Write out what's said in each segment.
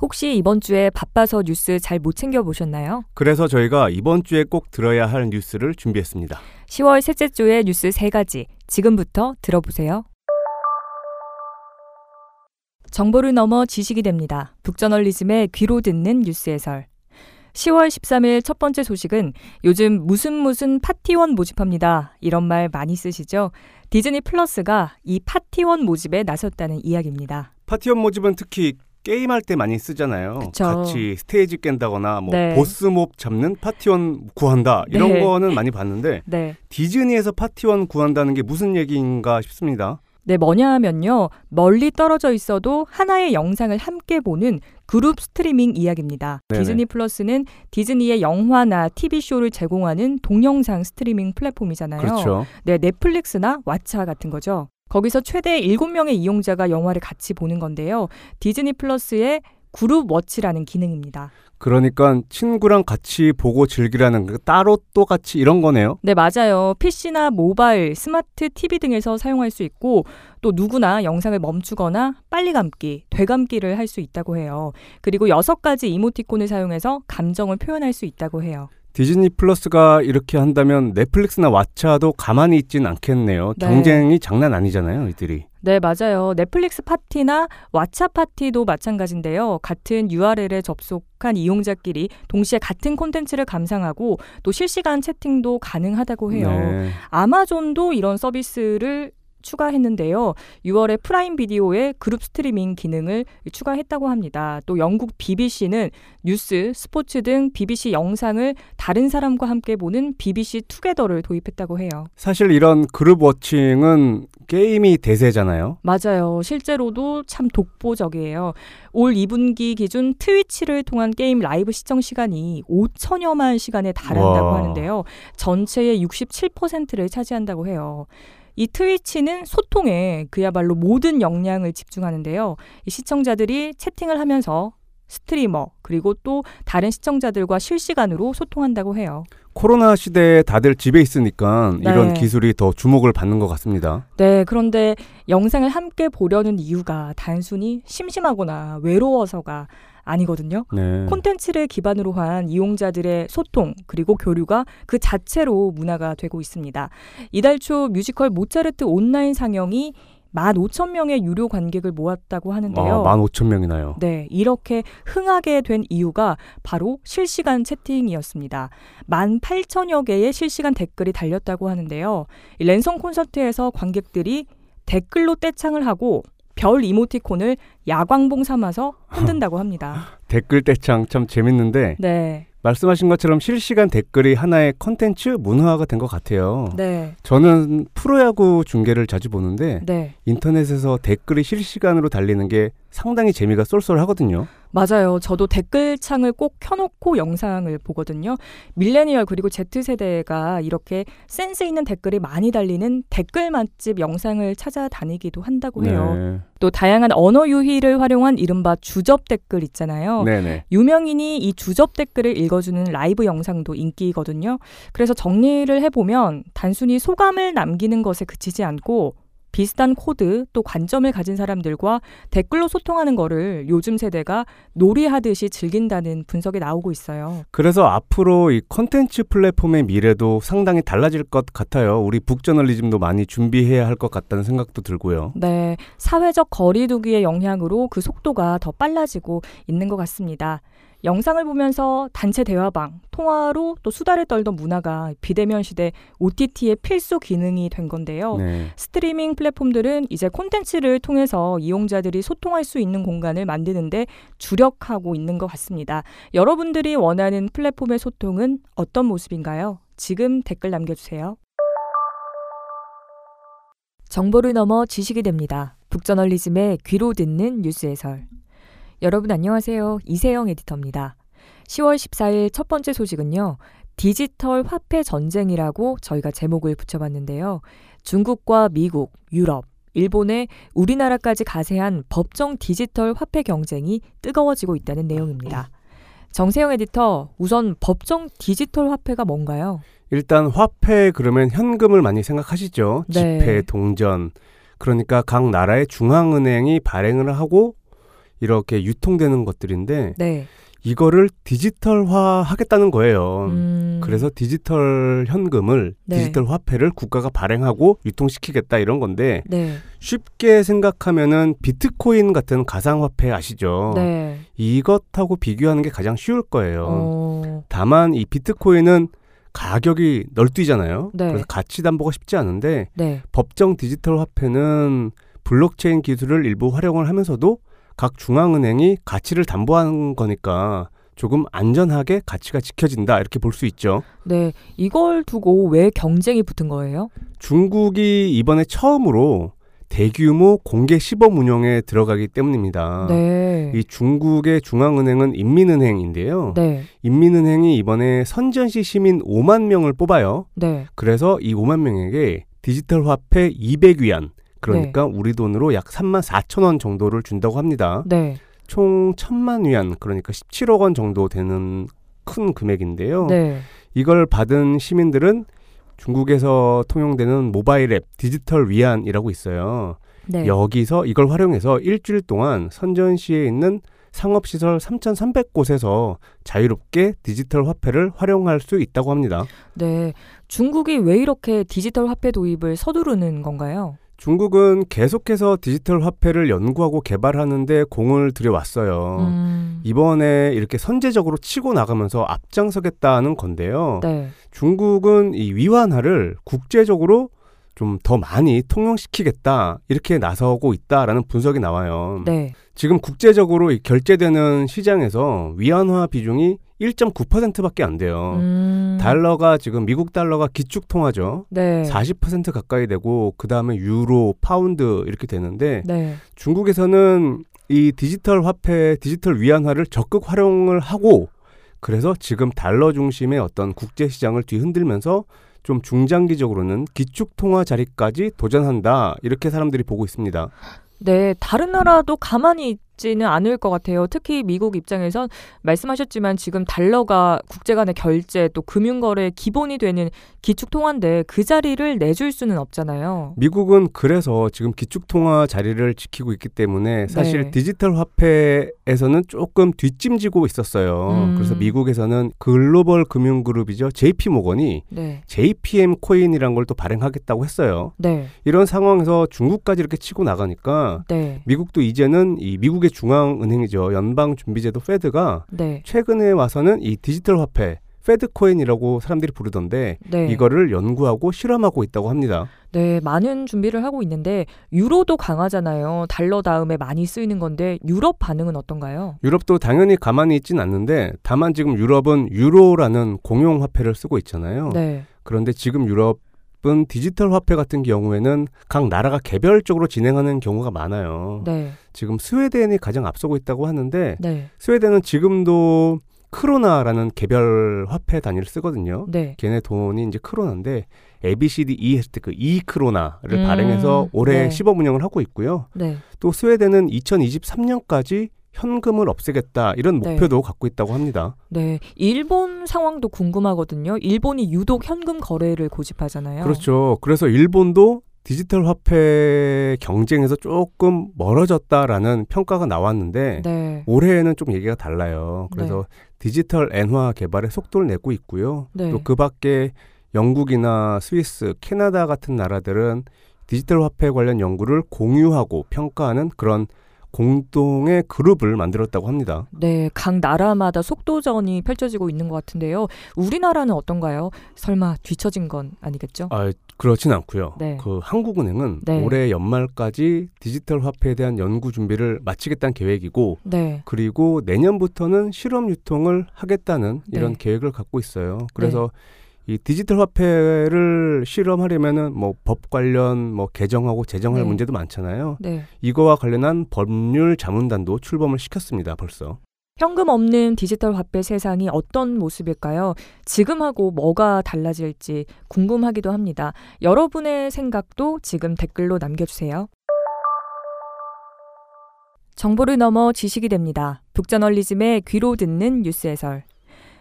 혹시 이번 주에 바빠서 뉴스 잘 못 챙겨보셨나요? 그래서 저희가 이번 주에 꼭 들어야 할 뉴스를 준비했습니다. 10월 셋째 주의 뉴스 3가지, 지금부터 들어보세요. 정보를 넘어 지식이 됩니다. 북저널리즘의 귀로 듣는 뉴스 해설. 10월 13일 첫 번째 소식은 요즘 무슨 파티원 모집합니다. 이런 말 많이 쓰시죠? 디즈니 플러스가 이 파티원 모집에 나섰다는 이야기입니다. 파티원 모집은 특히 게임할 때 많이 쓰잖아요. 그쵸. 같이 스테이지 깬다거나 뭐 네. 보스몹 잡는 파티원 구한다. 이런 네. 거는 많이 봤는데 네. 디즈니에서 파티원 구한다는 게 무슨 얘기인가 싶습니다. 네, 뭐냐 하면요. 멀리 떨어져 있어도 하나의 영상을 함께 보는 그룹 스트리밍 이야기입니다. 네네. 디즈니 플러스는 디즈니의 영화나 TV쇼를 제공하는 동영상 스트리밍 플랫폼이잖아요. 그렇죠. 네, 넷플릭스나 왓챠 같은 거죠. 거기서 최대 7명의 이용자가 영화를 같이 보는 건데요. 디즈니 플러스의 그룹 워치라는 기능입니다. 그러니까 친구랑 같이 보고 즐기라는 따로 또 같이 이런 거네요. 네, 맞아요. PC나 모바일, 스마트 TV 등에서 사용할 수 있고 또 누구나 영상을 멈추거나 빨리 감기, 되감기를 할 수 있다고 해요. 그리고 6가지 이모티콘을 사용해서 감정을 표현할 수 있다고 해요. 디즈니 플러스가 이렇게 한다면 넷플릭스나 왓챠도 가만히 있진 않겠네요. 네. 경쟁이 장난 아니잖아요, 이들이. 네, 맞아요. 넷플릭스 파티나 왓챠 파티도 마찬가지인데요. 같은 URL에 접속한 이용자끼리 동시에 같은 콘텐츠를 감상하고 또 실시간 채팅도 가능하다고 해요. 네. 아마존도 이런 서비스를 추가했는데요. 6월에 프라임 비디오에 그룹 스트리밍 기능을 추가했다고 합니다. 또 영국 BBC는 뉴스, 스포츠 등 BBC 영상을 다른 사람과 함께 보는 BBC 투게더를 도입했다고 해요. 사실 이런 그룹 워칭은 게임이 대세잖아요. 맞아요. 실제로도 참 독보적이에요. 올 2분기 기준 트위치를 통한 게임 라이브 시청 시간이 5천여만 시간에 달한다고 하는데요. 전체의 67%를 차지한다고 해요. 이 트위치는 소통에 그야말로 모든 역량을 집중하는데요. 이 시청자들이 채팅을 하면서 스트리머 그리고 또 다른 시청자들과 실시간으로 소통한다고 해요. 코로나 시대에 다들 집에 있으니까 네. 이런 기술이 더 주목을 받는 것 같습니다. 네, 그런데 영상을 함께 보려는 이유가 단순히 심심하거나 외로워서가 아니거든요. 네. 콘텐츠를 기반으로 한 이용자들의 소통 그리고 교류가 그 자체로 문화가 되고 있습니다. 이달 초 뮤지컬 모차르트 온라인 상영이 15,000명의 유료 관객을 모았다고 하는데요. 15,000명이나요? 네, 이렇게 흥하게 된 이유가 바로 실시간 채팅이었습니다. 18,000여 개의 실시간 댓글이 달렸다고 하는데요. 랜선 콘서트에서 관객들이 댓글로 떼창을 하고 별 이모티콘을 야광봉 삼아서 흔든다고 합니다. 댓글 떼창 참 재밌는데 네. 말씀하신 것처럼 실시간 댓글이 하나의 컨텐츠 문화가 된 것 같아요. 네. 저는 프로야구 중계를 자주 보는데 네. 인터넷에서 댓글이 실시간으로 달리는 게 상당히 재미가 쏠쏠하거든요. 맞아요. 저도 댓글창을 꼭 켜놓고 영상을 보거든요. 밀레니얼 그리고 Z세대가 이렇게 센스 있는 댓글이 많이 달리는 댓글 맛집 영상을 찾아다니기도 한다고 해요. 네. 또 다양한 언어 유희를 활용한 이른바 주접 댓글 있잖아요. 네네. 유명인이 이 주접 댓글을 읽어주는 라이브 영상도 인기거든요. 그래서 정리를 해보면 단순히 소감을 남기는 것에 그치지 않고 비슷한 코드 또 관점을 가진 사람들과 댓글로 소통하는 거를 요즘 세대가 놀이하듯이 즐긴다는 분석이 나오고 있어요. 그래서 앞으로 이 콘텐츠 플랫폼의 미래도 상당히 달라질 것 같아요. 우리 북저널리즘도 많이 준비해야 할 것 같다는 생각도 들고요. 네, 사회적 거리 두기의 영향으로 그 속도가 더 빨라지고 있는 것 같습니다. 영상을 보면서 단체 대화방, 통화로 또 수다를 떨던 문화가 비대면 시대 OTT의 필수 기능이 된 건데요. 네. 스트리밍 플랫폼들은 이제 콘텐츠를 통해서 이용자들이 소통할 수 있는 공간을 만드는데 주력하고 있는 것 같습니다. 여러분들이 원하는 플랫폼의 소통은 어떤 모습인가요? 지금 댓글 남겨주세요. 정보를 넘어 지식이 됩니다. 북저널리즘의 귀로 듣는 뉴스 해설. 여러분 안녕하세요. 이세영 에디터입니다. 10월 14일 첫 번째 소식은요. 디지털 화폐 전쟁이라고 저희가 제목을 붙여봤는데요. 중국과 미국, 유럽, 일본에 우리나라까지 가세한 법정 디지털 화폐 경쟁이 뜨거워지고 있다는 내용입니다. 정세영 에디터, 우선 법정 디지털 화폐가 뭔가요? 일단 화폐 그러면 현금을 많이 생각하시죠. 네. 지폐, 동전. 그러니까 각 나라의 중앙은행이 발행을 하고 이렇게 유통되는 것들인데 네. 이거를 디지털화 하겠다는 거예요. 그래서 디지털 현금을 네. 디지털 화폐를 국가가 발행하고 유통시키겠다 이런 건데 네. 쉽게 생각하면은 비트코인 같은 가상화폐 아시죠? 네. 이것하고 비교하는 게 가장 쉬울 거예요. 다만 이 비트코인은 가격이 널뛰잖아요. 네. 그래서 가치 담보가 쉽지 않은데 네. 법정 디지털 화폐는 블록체인 기술을 일부 활용을 하면서도 각 중앙은행이 가치를 담보한 거니까 조금 안전하게 가치가 지켜진다 이렇게 볼 수 있죠. 네, 이걸 두고 왜 경쟁이 붙은 거예요? 중국이 이번에 처음으로 대규모 공개 시범 운영에 들어가기 때문입니다. 네. 이 중국의 중앙은행은 인민은행인데요. 네. 인민은행이 이번에 선전시 시민 5만 명을 뽑아요. 네. 그래서 이 5만 명에게 디지털 화폐 200위안 그러니까 네. 우리 돈으로 약 3만 4천 원 정도를 준다고 합니다. 네. 총 1,000만 위안 그러니까 17억 원 정도 되는 큰 금액인데요. 네. 이걸 받은 시민들은 중국에서 통용되는 모바일 앱 디지털 위안이라고 있어요. 네. 여기서 이걸 활용해서 일주일 동안 선전시에 있는 상업시설 3,300곳에서 자유롭게 디지털 화폐를 활용할 수 있다고 합니다. 네, 중국이 왜 이렇게 디지털 화폐 도입을 서두르는 건가요? 중국은 계속해서 디지털 화폐를 연구하고 개발하는데 공을 들여왔어요. 이번에 이렇게 선제적으로 치고 나가면서 앞장서겠다는 건데요. 네. 중국은 이 위안화를 국제적으로 좀 더 많이 통용시키겠다 이렇게 나서고 있다라는 분석이 나와요. 네. 지금 국제적으로 이 결제되는 시장에서 위안화 비중이 1.9%밖에 안 돼요. 달러가 지금 미국 달러가 기축통화죠. 네. 40% 가까이 되고 그 다음에 유로, 파운드 이렇게 되는데 네. 중국에서는 이 디지털 화폐, 디지털 위안화를 적극 활용을 하고 그래서 지금 달러 중심의 어떤 국제시장을 뒤흔들면서 좀 중장기적으로는 기축통화 자리까지 도전한다 이렇게 사람들이 보고 있습니다. 네, 다른 나라도 가만히 있지는 않을 것 같아요. 특히 미국 입장에선 말씀하셨지만 지금 달러가 국제 간의 결제 또 금융거래의 기본이 되는 기축통화인데 그 자리를 내줄 수는 없잖아요. 미국은 그래서 지금 기축통화 자리를 지키고 있기 때문에 사실 네. 디지털 화폐에서는 조금 뒷짐지고 있었어요. 그래서 미국에서는 글로벌 금융그룹이죠. JP모건이 네. JPM 코인이라는 걸 또 발행하겠다고 했어요. 네. 이런 상황에서 중국까지 이렇게 치고 나가니까 네. 미국도 이제는 이 미국의 중앙은행이죠. 연방준비제도 페드가 네. 최근에 와서는 이 디지털 화폐 페드코인이라고 사람들이 부르던데 네. 이거를 연구하고 실험하고 있다고 합니다. 네, 많은 준비를 하고 있는데 유로도 강하잖아요. 달러 다음에 많이 쓰이는 건데 유럽 반응은 어떤가요? 유럽도 당연히 가만히 있진 않는데 다만 지금 유럽은 유로라는 공용 화폐를 쓰고 있잖아요. 네. 그런데 지금 유럽 디지털 화폐 같은 경우에는 각 나라가 개별적으로 진행하는 경우가 많아요. 네. 지금 스웨덴이 가장 앞서고 있다고 하는데 네. 스웨덴은 지금도 크로나라는 개별 화폐 단위를 쓰거든요. 네. 걔네 돈이 이제 크로나인데 ABCDE 했을 때 그 E 크로나를 발행해서 올해 네. 시범 운영을 하고 있고요. 네. 또 스웨덴은 2023년까지 현금을 없애겠다 이런 목표도 네. 갖고 있다고 합니다. 네, 일본 상황도 궁금하거든요. 일본이 유독 현금 거래를 고집하잖아요. 그렇죠. 그래서 일본도 디지털 화폐 경쟁에서 조금 멀어졌다라는 평가가 나왔는데 네. 올해에는 좀 얘기가 달라요. 그래서 네. 디지털 엔화 개발에 속도를 내고 있고요. 네. 또 그 밖에 영국이나 스위스, 캐나다 같은 나라들은 디지털 화폐 관련 연구를 공유하고 평가하는 그런 공동의 그룹을 만들었다고 합니다. 네, 각 나라마다 속도전이 펼쳐지고 있는 것 같은데요. 우리나라는 어떤가요? 설마 뒤처진 건 아니겠죠? 아, 그렇진 않고요. 네. 그 한국은행은 네. 올해 연말까지 디지털 화폐에 대한 연구 준비를 마치겠다는 계획이고 네. 그리고 내년부터는 실험 유통을 하겠다는 네. 이런 계획을 갖고 있어요. 그래서 네. 이 디지털 화폐를 실험하려면은 뭐 법 관련 뭐 개정하고 재정할 네. 문제도 많잖아요. 네. 이거와 관련한 법률 자문단도 출범을 시켰습니다. 벌써. 현금 없는 디지털 화폐 세상이 어떤 모습일까요? 지금하고 뭐가 달라질지 궁금하기도 합니다. 여러분의 생각도 지금 댓글로 남겨주세요. 정보를 넘어 지식이 됩니다. 북저널리즘의 귀로 듣는 뉴스 해설.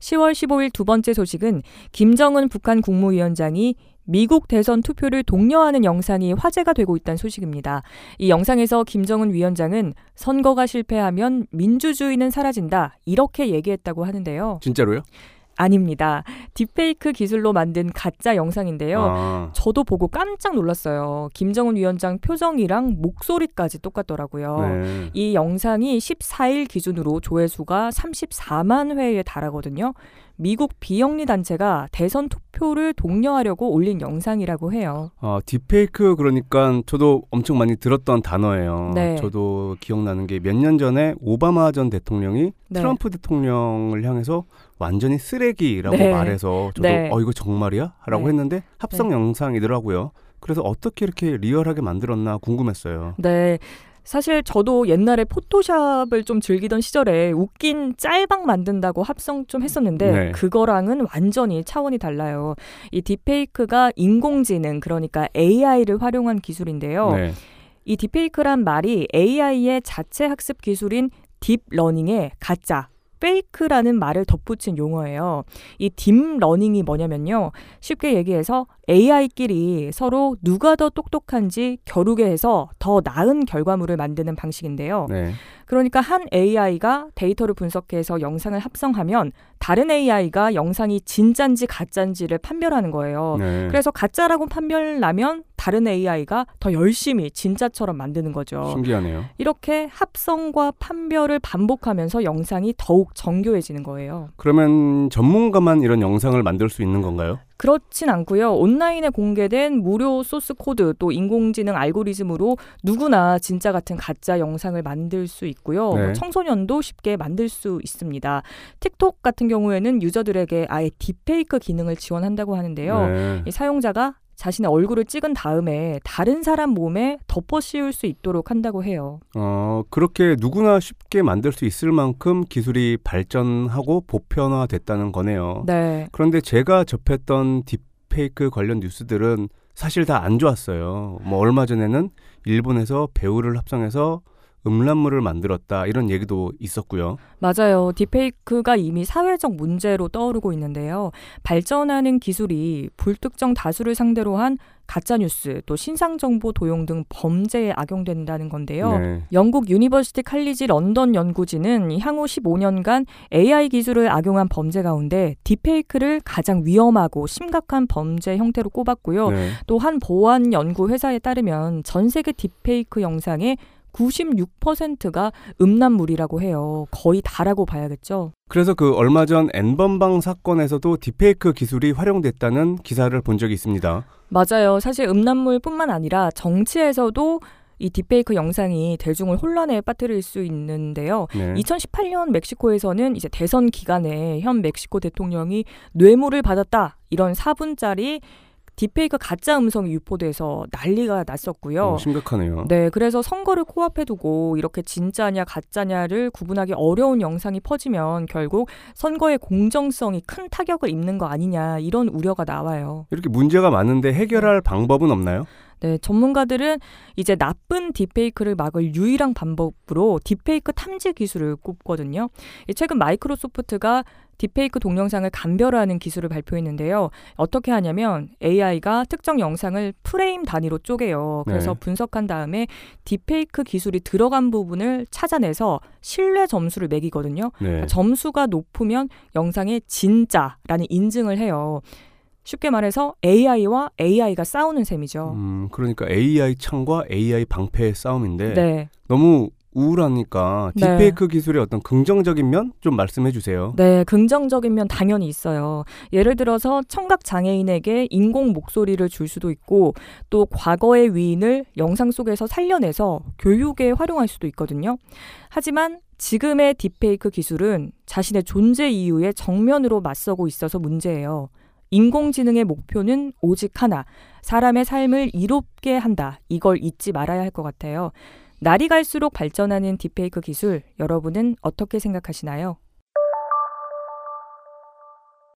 10월 15일 두 번째 소식은 김정은 북한 국무위원장이 미국 대선 투표를 독려하는 영상이 화제가 되고 있다는 소식입니다. 이 영상에서 김정은 위원장은 선거가 실패하면 민주주의는 사라진다 이렇게 얘기했다고 하는데요. 진짜로요? 아닙니다. 딥페이크 기술로 만든 가짜 영상인데요. 저도 보고 깜짝 놀랐어요. 김정은 위원장 표정이랑 목소리까지 똑같더라고요. 네. 이 영상이 14일 기준으로 조회수가 34만 회에 달하거든요. 미국 비영리 단체가 대선 투표를 독려하려고 올린 영상이라고 해요. 딥페이크 그러니까 저도 엄청 많이 들었던 단어예요. 네. 저도 기억나는 게 몇 년 전에 오바마 전 대통령이 네. 트럼프 대통령을 향해서 완전히 쓰레기라고 네. 말해서 저도 네. 이거 정말이야? 라고 네. 했는데 합성 네. 영상이더라고요. 그래서 어떻게 이렇게 리얼하게 만들었나 궁금했어요. 네. 사실 저도 옛날에 포토샵을 좀 즐기던 시절에 웃긴 짤방 만든다고 합성 좀 했었는데 네. 그거랑은 완전히 차원이 달라요. 이 딥페이크가 인공지능 그러니까 AI를 활용한 기술인데요. 네. 이 딥페이크란 말이 AI의 자체 학습 기술인 딥러닝의 가짜 페이크라는 말을 덧붙인 용어예요. 이 딥러닝이 뭐냐면요. 쉽게 얘기해서 AI끼리 서로 누가 더 똑똑한지 겨루게 해서 더 나은 결과물을 만드는 방식인데요. 네. 그러니까 한 AI가 데이터를 분석해서 영상을 합성하면 다른 AI가 영상이 진짠지 가짠지를 판별하는 거예요. 네. 그래서 가짜라고 판별나면 다른 AI가 더 열심히 진짜처럼 만드는 거죠. 신기하네요. 이렇게 합성과 판별을 반복하면서 영상이 더욱 정교해지는 거예요. 그러면 전문가만 이런 영상을 만들 수 있는 건가요? 그렇진 않고요. 온라인에 공개된 무료 소스 코드 또 인공지능 알고리즘으로 누구나 진짜 같은 가짜 영상을 만들 수 있고요. 네. 청소년도 쉽게 만들 수 있습니다. 틱톡 같은 경우에는 유저들에게 아예 딥페이크 기능을 지원한다고 하는데요. 네. 이 사용자가 자신의 얼굴을 찍은 다음에 다른 사람 몸에 덮어 씌울 수 있도록 한다고 해요. 그렇게 누구나 쉽게 만들 수 있을 만큼 기술이 발전하고 보편화됐다는 거네요. 네. 그런데 제가 접했던 딥페이크 관련 뉴스들은 사실 다 안 좋았어요. 뭐 얼마 전에는 일본에서 배우를 합성해서 음란물을 만들었다 이런 얘기도 있었고요. 맞아요. 딥페이크가 이미 사회적 문제로 떠오르고 있는데요. 발전하는 기술이 불특정 다수를 상대로 한 가짜뉴스 또 신상정보 도용 등 범죄에 악용된다는 건데요. 네. 영국 유니버시티 칼리지 런던 연구진은 향후 15년간 AI 기술을 악용한 범죄 가운데 딥페이크를 가장 위험하고 심각한 범죄 형태로 꼽았고요. 네. 또 한 보안 연구 회사에 따르면 전 세계 딥페이크 영상에 96%가 음란물이라고 해요. 거의 다라고 봐야겠죠. 그래서 그 얼마 전 N번방 사건에서도 딥페이크 기술이 활용됐다는 기사를 본 적이 있습니다. 맞아요. 사실 음란물뿐만 아니라 정치에서도 이 딥페이크 영상이 대중을 혼란에 빠뜨릴 수 있는데요. 네. 2018년 멕시코에서는 이제 대선 기간에 현 멕시코 대통령이 뇌물을 받았다 이런 4분짜리 딥페이크 가짜 음성이 유포돼서 난리가 났었고요. 심각하네요. 네, 그래서 선거를 코앞에 두고 이렇게 진짜냐 가짜냐를 구분하기 어려운 영상이 퍼지면 결국 선거의 공정성이 큰 타격을 입는 거 아니냐 이런 우려가 나와요. 이렇게 문제가 많은데 해결할 방법은 없나요? 네, 전문가들은 이제 나쁜 딥페이크를 막을 유일한 방법으로 딥페이크 탐지 기술을 꼽거든요. 최근 마이크로소프트가 딥페이크 동영상을 감별하는 기술을 발표했는데요. 어떻게 하냐면 AI가 특정 영상을 프레임 단위로 쪼개요. 그래서 네. 분석한 다음에 딥페이크 기술이 들어간 부분을 찾아내서 신뢰 점수를 매기거든요. 네. 그러니까 점수가 높으면 영상에 진짜라는 인증을 해요. 쉽게 말해서 AI와 AI가 싸우는 셈이죠. 그러니까 AI 창과 AI 방패의 싸움인데 네. 너무 우울하니까 딥페이크 네. 기술의 어떤 긍정적인 면 좀 말씀해 주세요. 네, 긍정적인 면 당연히 있어요. 예를 들어서 청각 장애인에게 인공 목소리를 줄 수도 있고 또 과거의 위인을 영상 속에서 살려내서 교육에 활용할 수도 있거든요. 하지만 지금의 딥페이크 기술은 자신의 존재 이유에 정면으로 맞서고 있어서 문제예요. 인공지능의 목표는 오직 하나, 사람의 삶을 이롭게 한다. 이걸 잊지 말아야 할 것 같아요. 날이 갈수록 발전하는 딥페이크 기술, 여러분은 어떻게 생각하시나요?